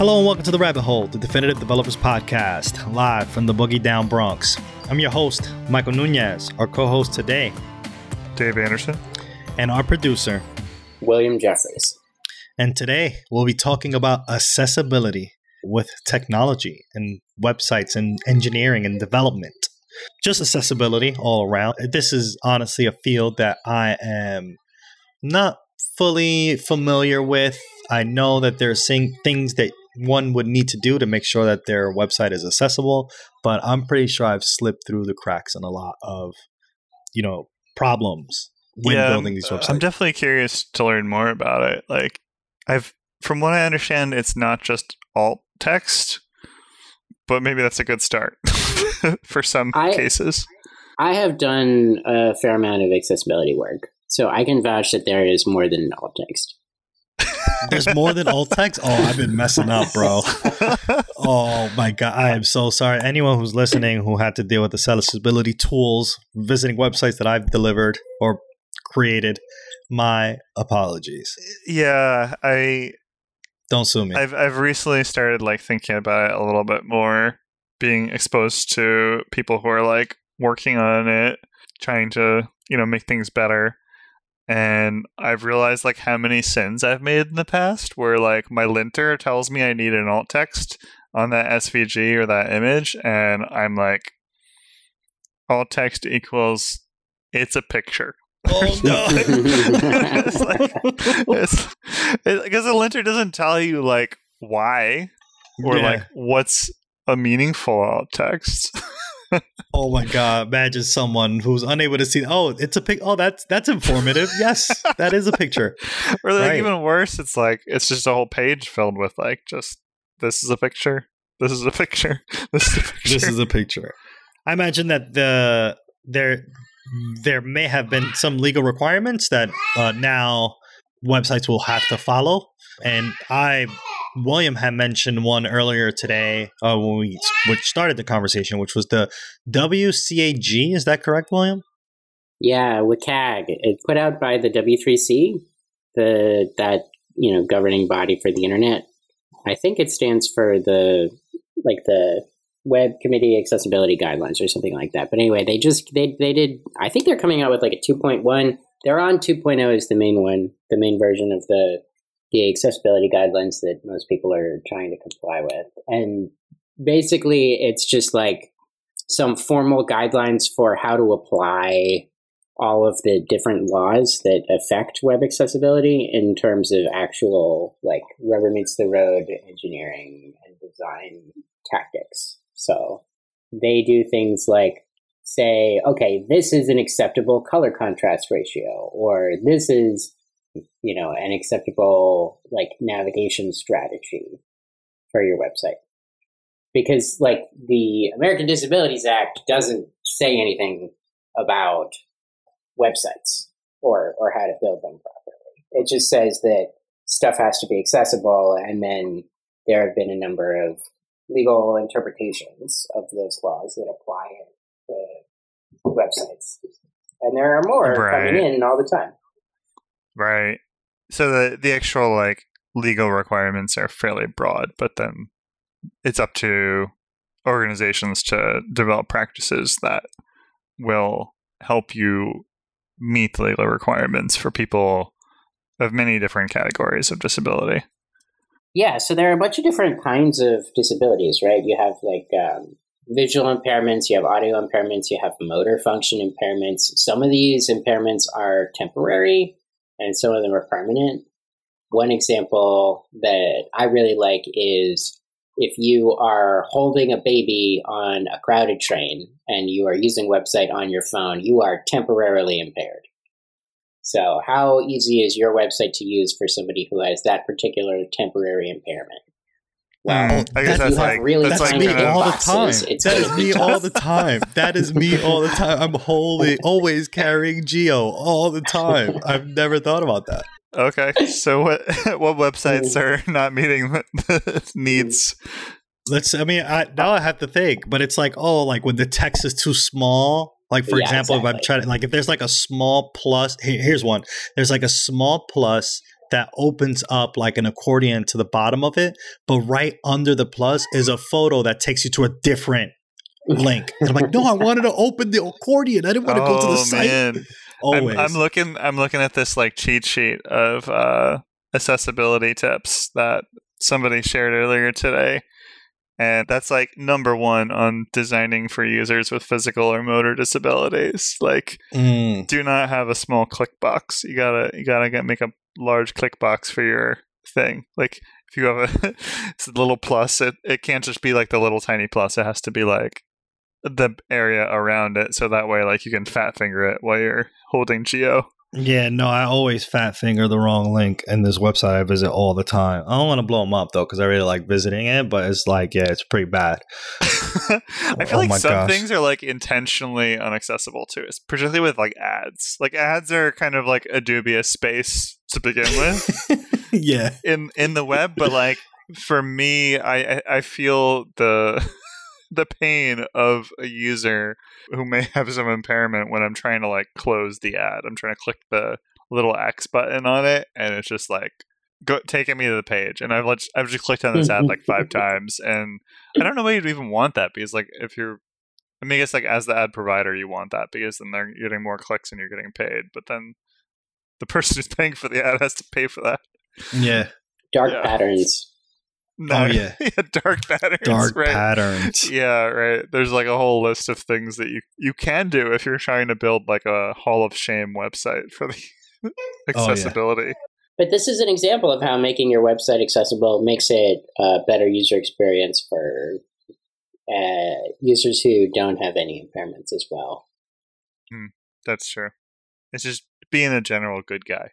Hello and welcome to The Rabbit Hole, the Definitive Developers Podcast, live from the Boogie Down Bronx. I'm your host, Michael Nunez. Our co-host today, Dave Anderson. And our producer, William Jeffers. And today, we'll be talking about accessibility with technology and websites and engineering and development. Just accessibility all around. This is honestly a field that I am not fully familiar with. I know that there are things that one would need to do to make sure that their website is accessible, but I'm pretty sure I've slipped through the cracks in a lot of, problems when building these websites. I'm definitely curious to learn more about it. From what I understand, it's not just alt text, but maybe that's a good start for some cases. I have done a fair amount of accessibility work, so I can vouch that there is more than alt text. There's more than alt text? Oh, I've been messing up, bro. Oh, my God. I am so sorry. Anyone who's listening who had to deal with accessibility tools, visiting websites that I've delivered or created, my apologies. Yeah, don't sue me. I've recently started thinking about it a little bit more, being exposed to people who are working on it, trying to, make things better. And I've realized how many sins I've made in the past where my linter tells me I need an alt text on that SVG or that image. And I'm alt text equals it's a picture. Oh, no. Because the linter doesn't tell you why or what's a meaningful alt text. Oh my God! Imagine someone who's unable to see. Oh, it's a pic. Oh, that's informative. Yes, that is a picture. Or right. Even worse, it's it's just a whole page filled with just this is a picture. This is a picture. This is a picture. This is a picture. I imagine that there may have been some legal requirements that now websites will have to follow. And William had mentioned one earlier today when we started the conversation, which was the WCAG. Is that correct, William? Yeah, WCAG. It's put out by the W3C, that governing body for the internet. I think it stands for the Web Committee Accessibility Guidelines or something like that. But anyway, they just they did. I think they're coming out with a 2.1. They're on 2.0 is the main one, the main version of the accessibility guidelines that most people are trying to comply with. And basically, it's just some formal guidelines for how to apply all of the different laws that affect web accessibility in terms of actual, rubber meets the road engineering and design tactics. So they do things say, okay, this is an acceptable color contrast ratio, or this is an acceptable navigation strategy for your website. Because the American Disabilities Act doesn't say anything about websites or how to build them properly. It just says that stuff has to be accessible, and then there have been a number of legal interpretations of those laws that apply to websites. And there are more coming in all the time. Right. So the actual legal requirements are fairly broad, but then it's up to organizations to develop practices that will help you meet the legal requirements for people of many different categories of disability. Yeah. So there are a bunch of different kinds of disabilities, right? You have visual impairments, you have audio impairments, you have motor function impairments. Some of these impairments are temporary, and some of them are permanent. One example that I really like is if you are holding a baby on a crowded train and you are using website on your phone, you are temporarily impaired. So how easy is your website to use for somebody who has that particular temporary impairment? Well, I guess that's me all the time. That is me all the time. I'm always carrying Geo all the time. I've never thought about that. Okay, so what websites are not meeting the needs? Now I have to think, but it's when the text is too small. For example, if I'm trying to, if there's a small plus, here's one. There's a small plus that opens up like an accordion to the bottom of it. But right under the plus is a photo that takes you to a different link. And I'm like, no, I wanted to open the accordion. I didn't want to go to the site. Man. Always. I'm looking at this like cheat sheet of accessibility tips that somebody shared earlier today. And that's like number one on designing for users with physical or motor disabilities. Like, do not have a small click box. You gotta make a large click box for your thing. Like, if you have a, it's a little plus, it can't just be like the little tiny plus. It has to be like the area around it, so that way, like, you can fat finger it while you're holding Geo. Yeah, no, I always fat finger the wrong link in this website I visit all the time. I don't want to blow them up, though, because I really like visiting it, but it's like, yeah, it's pretty bad. I feel like some things are like intentionally inaccessible too, particularly with like ads. Like, ads are kind of like a dubious space to begin with. Yeah. In the web, but like for me, I feel the pain of a user who may have some impairment when I'm trying to like close the ad. I'm trying to click the little X button on it, and it's just like taking me to the page. And I've just clicked on this ad like 5 times, and I don't know why you'd even want that, because like I guess like as the ad provider you want that, because then they're getting more clicks and you're getting paid. But then the person who's paying for the ad has to pay for that. Yeah. Dark patterns. No, dark patterns. Dark patterns. Yeah, right. There's like a whole list of things that you can do if you're trying to build like a Hall of Shame website for the accessibility. Yeah. But this is an example of how making your website accessible makes it a better user experience for users who don't have any impairments as well. That's true. It's just being a general good guy.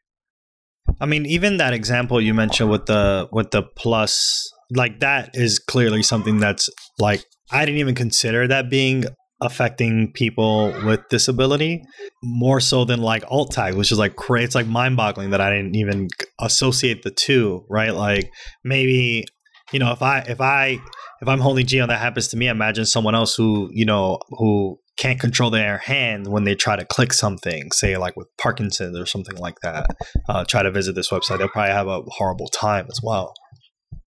I mean, even that example you mentioned with the plus. Like, that is clearly something that's like, I didn't even consider that being affecting people with disability more so than like alt tag, which is like crazy. It's like mind boggling that I didn't even associate the two, right? Like, maybe, you know, if I'm holding Geo and that happens to me, imagine someone else who, you know, who can't control their hand when they try to click something, say like with Parkinson's or something like that, try to visit this website. They'll probably have a horrible time as well.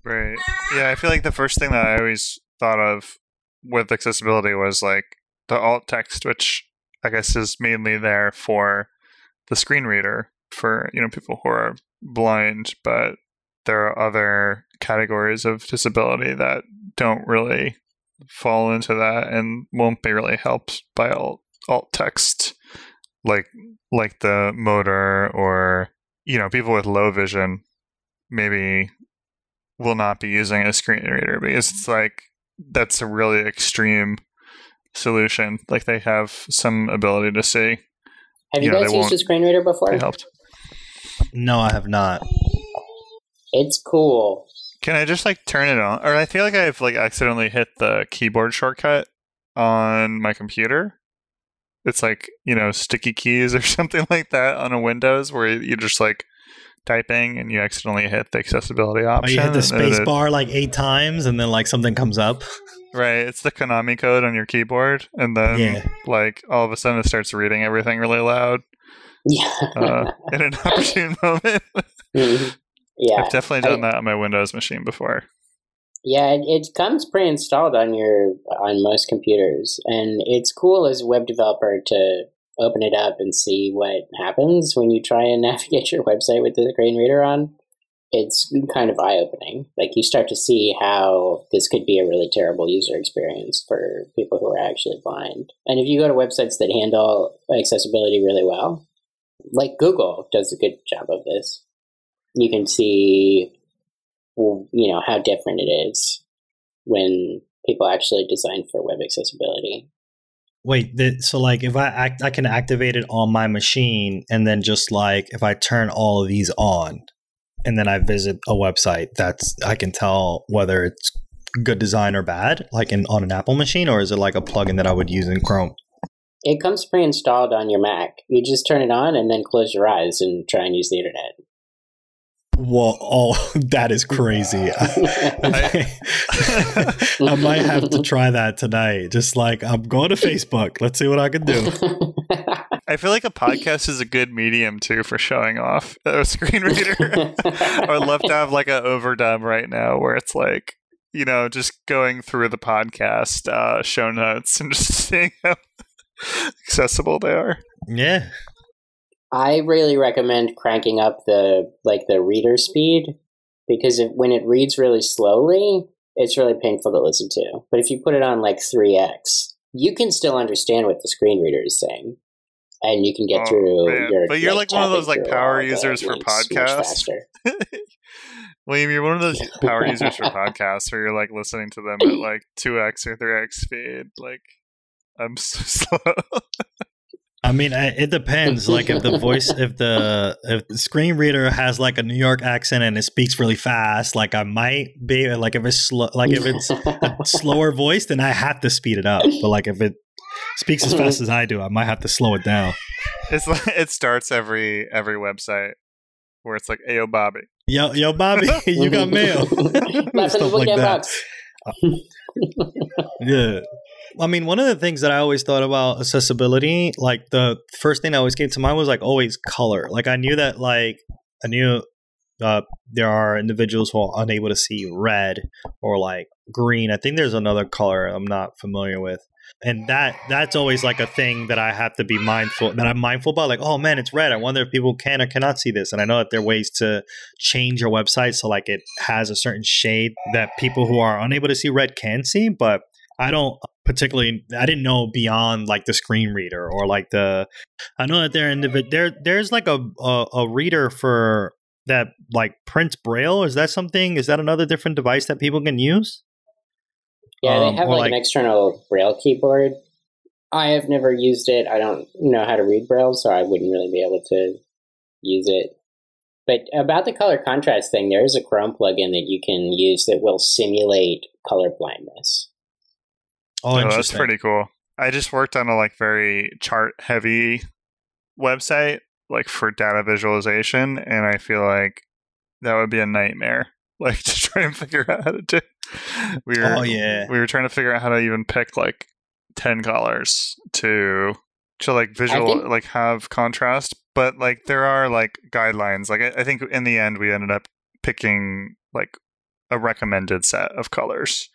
Right. Yeah, I feel like the first thing that I always thought of with accessibility was like the alt text, which I guess is mainly there for the screen reader for, you know, people who are blind, but there are other categories of disability that don't really fall into that and won't be really helped by alt text, like the motor, or, you know, people with low vision maybe will not be using a screen reader, because it's like, that's a really extreme solution. Like, they have some ability to see. Have you guys used a screen reader before? Helped. No, I have not. It's cool. Can I just like turn it on? Or I feel like I've like accidentally hit the keyboard shortcut on my computer. It's like, you know, sticky keys or something like that on a Windows, where you just like typing and you accidentally hit the accessibility option. You hit the space bar like 8 times and then like something comes up. Right. It's the Konami code on your keyboard. And then like all of a sudden it starts reading everything really loud. Yeah. In an opportune moment. Mm-hmm. Yeah, I've definitely done that on my Windows machine before. Yeah, it comes pre-installed on most computers, and it's cool as a web developer to open it up and see what happens when you try and navigate your website with the screen reader on. It's kind of eye-opening. Like, you start to see how this could be a really terrible user experience for people who are actually blind. And if you go to websites that handle accessibility really well, like Google does a good job of this, you can see, you know, how different it is when people actually design for web accessibility. Wait, so like if I can activate it on my machine, and then just like if I turn all of these on and then I visit a website, I can tell whether it's good design or bad, like on an Apple machine, or is it like a plugin that I would use in Chrome? It comes pre-installed on your Mac. You just turn it on and then close your eyes and try and use the internet. Whoa! Oh, that is crazy. I might have to try that tonight. Just like, I'm going to Facebook. Let's see what I can do. I feel like a podcast is a good medium too for showing off a screen reader. I would love to have like an overdub right now where it's like, you know, just going through the podcast show notes and just seeing how accessible they are. Yeah. I really recommend cranking up the reader speed, because when it reads really slowly, it's really painful to listen to. But if you put it on like 3x, you can still understand what the screen reader is saying, and you can get through. Man. Your, but you're like one of those like power users for podcasts. William, you're one of those power users for podcasts where you're like listening to them at like 2x or 3x speed. Like, I'm so slow. I mean, it depends. Like, if the screen reader has like a New York accent and it speaks really fast, like I might be like, if it's a slower voice, then I have to speed it up. But like if it speaks as fast as I do, I might have to slow it down. It's like, it starts every website where it's like, "Ayo, Bobby, yo, Bobby, you got mail." Stuff like that. Yeah. I mean, one of the things that I always thought about accessibility, like the first thing that always came to mind was like always color. Like I knew there are individuals who are unable to see red or like green. I think there's another color I'm not familiar with. And that's always like a thing that I have to be mindful, that I'm mindful about. Like, oh man, it's red. I wonder if people can or cannot see this. And I know that there are ways to change your website so like it has a certain shade that people who are unable to see red can see, but I didn't know beyond like the screen reader or like the. I know that there's like a reader for that like prints Braille. Is that something? Is that another different device that people can use? Yeah, they have like an external Braille keyboard. I have never used it. I don't know how to read Braille, so I wouldn't really be able to use it. But about the color contrast thing, there is a Chrome plugin that you can use that will simulate color blindness. Oh, that's pretty cool. I just worked on a like very chart heavy website, like for data visualization, and I feel like that would be a nightmare, like to try and figure out how to do. We were trying to figure out how to even pick like 10 colors to like visual, like have contrast, but like there are like guidelines. Like I think in the end we ended up picking like a recommended set of colors.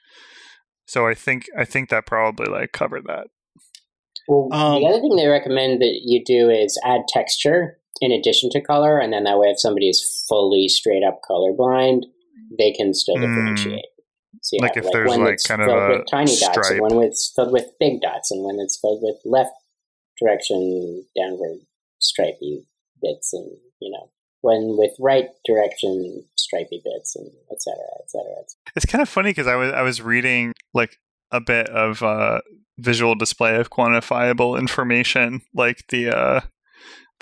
So I think that probably like covered that. Well, the other thing they recommend that you do is add texture in addition to color, and then that way if somebody is fully straight up colorblind, they can still differentiate. So like if there's like kind of a tiny dots, and one that's filled with big dots, and one that's filled with left direction downward stripey bits, and you know, one with right direction stripey bits, and et cetera, et cetera, et cetera. It's kind of funny because I was reading like a bit of visual display of quantifiable information, like the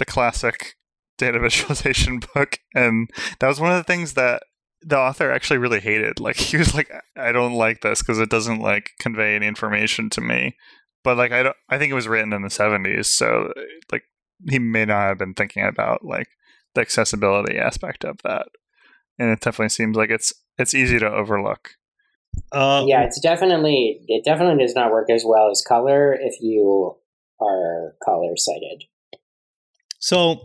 classic data visualization book, and that was one of the things that the author actually really hated. Like he was like, I don't like this because it doesn't like convey any information to me. But like I think it was written in the 70s, so like he may not have been thinking about like the accessibility aspect of that, and it definitely seems like it's easy to overlook. Yeah, it definitely does not work as well as color if you are color sighted. So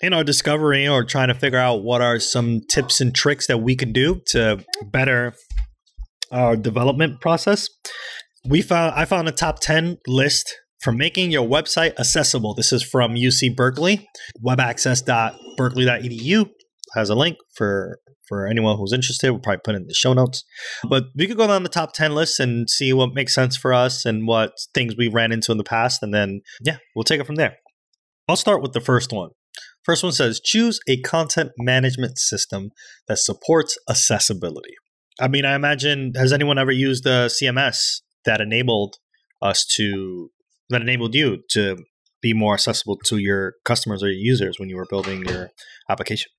in our discovery or trying to figure out what are some tips and tricks that we can do to better our development process, I found a top 10 list for making your website accessible. This is from UC Berkeley. Webaccess.berkeley.edu has a link for anyone who's interested. We'll probably put it in the show notes. But we could go down the top 10 list and see what makes sense for us and what things we ran into in the past. And then, yeah, we'll take it from there. I'll start with the first one. First one says, choose a content management system that supports accessibility. I mean, I imagine, has anyone ever used a CMS that enabled you to be more accessible to your customers or your users when you were building your application?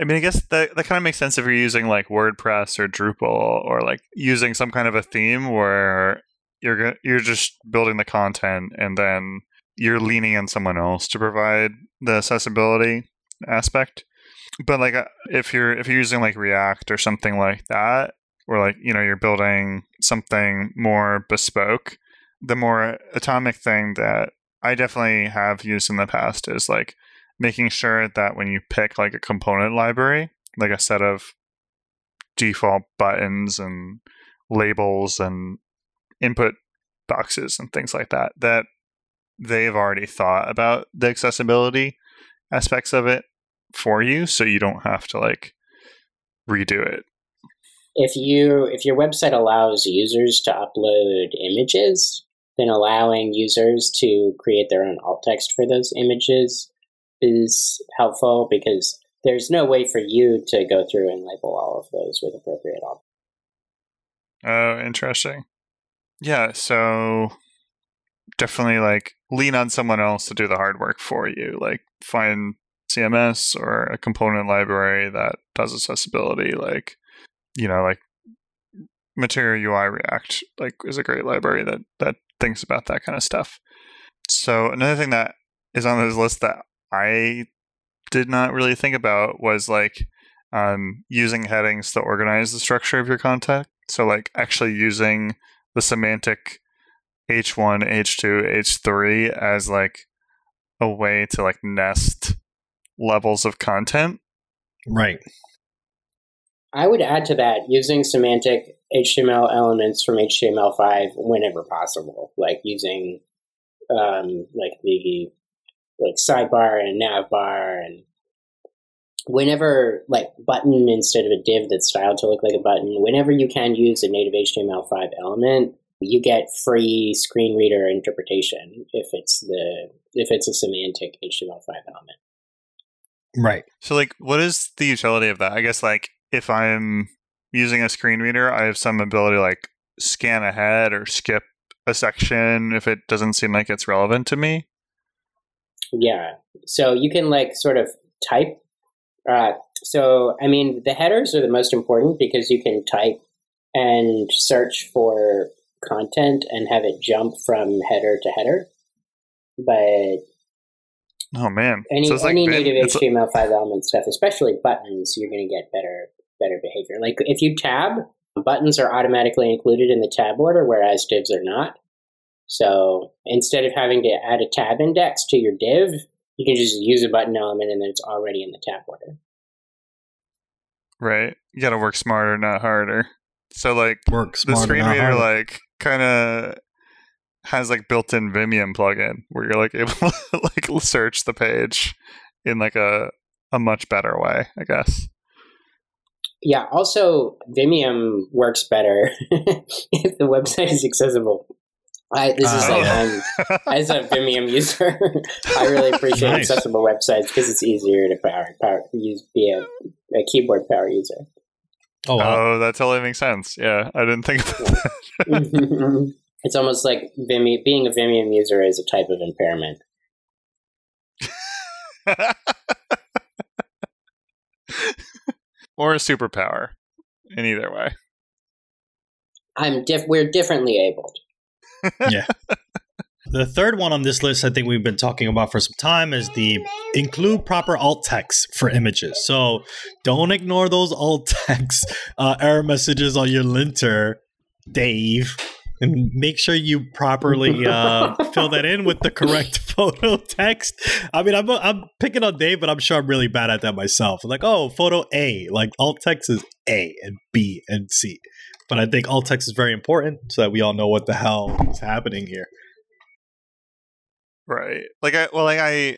I mean, I guess that kind of makes sense if you're using like WordPress or Drupal or like using some kind of a theme where you're just building the content and then you're leaning on someone else to provide the accessibility aspect. But like if you're using like React or something like that, or like, you know, you're building something more bespoke, the more atomic thing that I definitely have used in the past is like making sure that when you pick like a component library, like a set of default buttons and labels and input boxes and things like that, that they've already thought about the accessibility aspects of it for you, so you don't have to like redo it. If your website allows users to upload images, then allowing users to create their own alt text for those images is helpful, because there's no way for you to go through and label all of those with appropriate alt. Oh, interesting. Yeah, so definitely like lean on someone else to do the hard work for you. Like find CMS or a component library that does accessibility, like, you know, like Material UI React, like, is a great library that thinks about that kind of stuff. So another thing that is on this list that I did not really think about was like using headings to organize the structure of your content. So like actually using the semantic H1, H2, H3 as like a way to like nest levels of content. Right. I would add to that using semantic HTML elements from HTML5 whenever possible, like using the sidebar and nav bar, and whenever like button instead of a div that's styled to look like a button, whenever you can use a native HTML5 element, you get free screen reader interpretation if it's a semantic HTML5 element. Right. So like what is the utility of that? I guess like if I'm using a screen reader, I have some ability to like scan ahead or skip a section if it doesn't seem like it's relevant to me. Yeah. So you can like sort of type. So, I mean, the headers are the most important because you can type and search for content and have it jump from header to header. But oh, man. Any native HTML5 element stuff, especially buttons, you're going to get better behavior. Like if you tab, buttons are automatically included in the tab order, whereas divs are not. So instead of having to add a tab index to your div, you can just use a button element and then it's already in the tab order. Right. You got to work smarter, not harder. So like the screen reader like kind of has like built-in Vimium plugin where you're like able to like search the page in like a much better way, I guess. Yeah, also Vimium works better if the website is accessible. As a Vimium user, I really appreciate accessible websites because it's easier to be a keyboard power user. Oh, wow. Oh, that totally makes sense. Yeah, I didn't think about that. It's almost like being a Vimium user is a type of impairment. Or a superpower, in either way. We're differently abled. Yeah. The third one on this list I think we've been talking about for some time is the include proper alt text for images. So don't ignore those alt text error messages on your linter, Dave, and make sure you properly fill that in with the correct photo text. I mean, I'm picking on Dave, but I'm sure I'm really bad at that myself. Like, oh, photo A, like alt text is A and B and C. But I think alt text is very important so that we all know what the hell is happening here. Right. I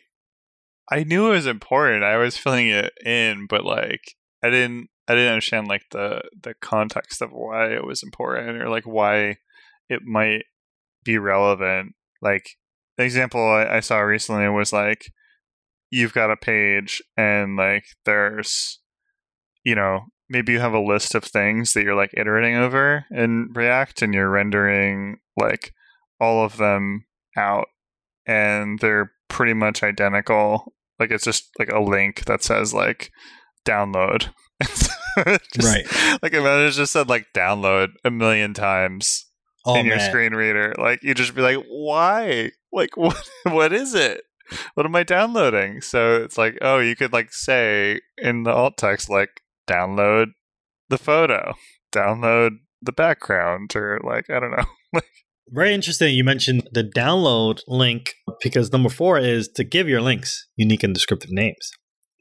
knew it was important. I was filling it in, but like I didn't understand like the context of why it was important or like why it might be relevant. Like the example I saw recently was like you've got a page and like there's, you know, maybe you have a list of things that you're like iterating over in React and you're rendering like all of them out and they're pretty much identical. Like it's just like a link that says like download. Right. Like imagine it just said like download a million times in your screen reader. Like you just be like, why? Like what is it? What am I downloading? So it's like, oh, you could like say in the alt text, like, download the photo, download the background, or like, I don't know. Like Very interesting. You mentioned the download link because number 4 is to give your links unique and descriptive names.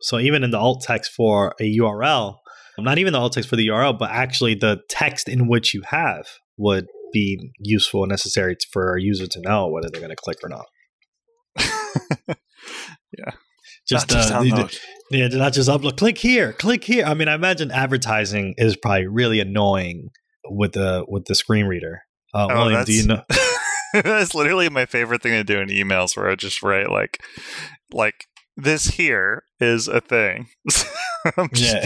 So even in the alt text for a URL, not even the alt text for the URL, but actually the text in which you have would be useful and necessary for a user to know whether they're going to click or not. Yeah. Just download. Yeah, not just upload. Click here, click here. I mean, I imagine advertising is probably really annoying with the screen reader. William, do you know? That's literally my favorite thing to do in emails, where I just write like this here is a thing. Yeah.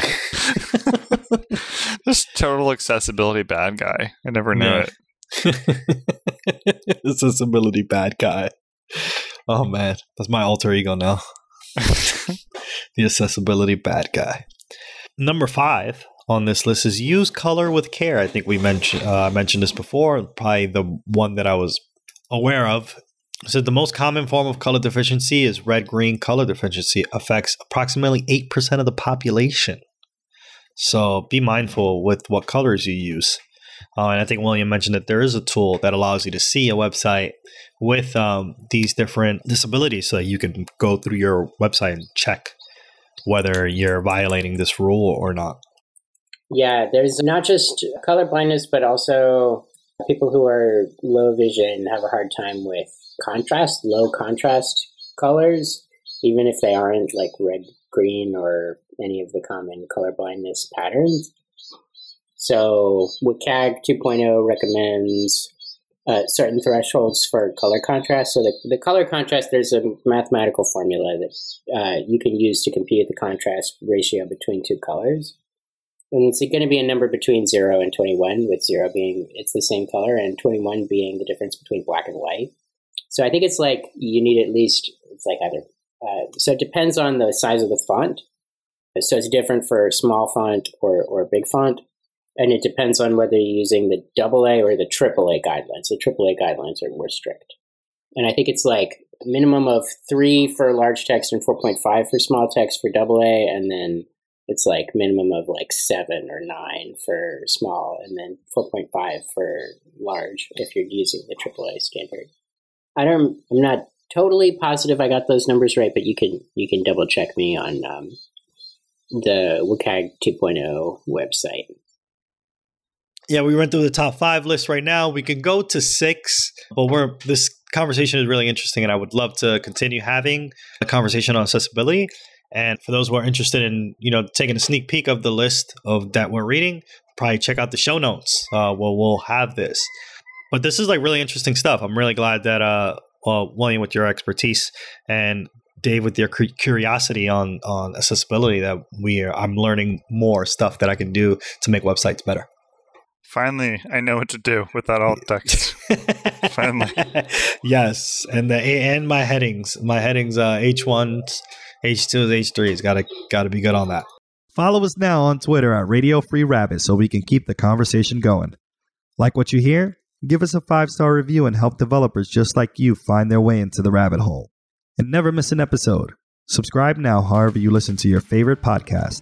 Just total accessibility bad guy. I never knew it. Accessibility bad guy. Oh man, that's my alter ego now. The accessibility bad guy. Number 5 on this list is use color with care. I think we mentioned this before. Probably the one that I was aware of. So the most common form of color deficiency is red-green color deficiency. Affects approximately 8% of the population. So be mindful with what colors you use. And I think William mentioned that there is a tool that allows you to see a website with these different disabilities, so that you can go through your website and check whether you're violating this rule or not. Yeah, there's not just color blindness, but also people who are low vision have a hard time with contrast, low contrast colors, even if they aren't like red, green, or any of the common color blindness patterns. So WCAG 2.0 recommends certain thresholds for color contrast. So the color contrast, there's a mathematical formula that you can use to compute the contrast ratio between two colors. And it's going to be a number between 0 and 21, with 0 being it's the same color and 21 being the difference between black and white. So I think it's like you need at least, it's like either. So it depends on the size of the font. So it's different for small font or big font. And it depends on whether you're using the AA or the AAA guidelines. The AAA guidelines are more strict. And I think it's like a minimum of 3 for large text and 4.5 for small text for AA. And then it's like minimum of like 7 or 9 for small and then 4.5 for large if you're using the AAA standard. I'm not totally positive I got those numbers right, but you can double check me on the WCAG 2.0 website. Yeah, we went through the top 5 list right now. We can go to 6, but this conversation is really interesting, and I would love to continue having a conversation on accessibility. And for those who are interested in, taking a sneak peek of the list of that we're reading, probably check out the show notes where we'll have this. But this is like really interesting stuff. I'm really glad that William, with your expertise, and Dave, with your curiosity on accessibility, that I'm learning more stuff that I can do to make websites better. Finally, I know what to do with that alt text. Finally. Yes. And my headings. My headings are H1s, H2s, H3s. Gotta be good on that. Follow us now on Twitter at Radio Free Rabbit so we can keep the conversation going. Like what you hear? Give us a 5-star review and help developers just like you find their way into the rabbit hole. And never miss an episode. Subscribe now however you listen to your favorite podcast.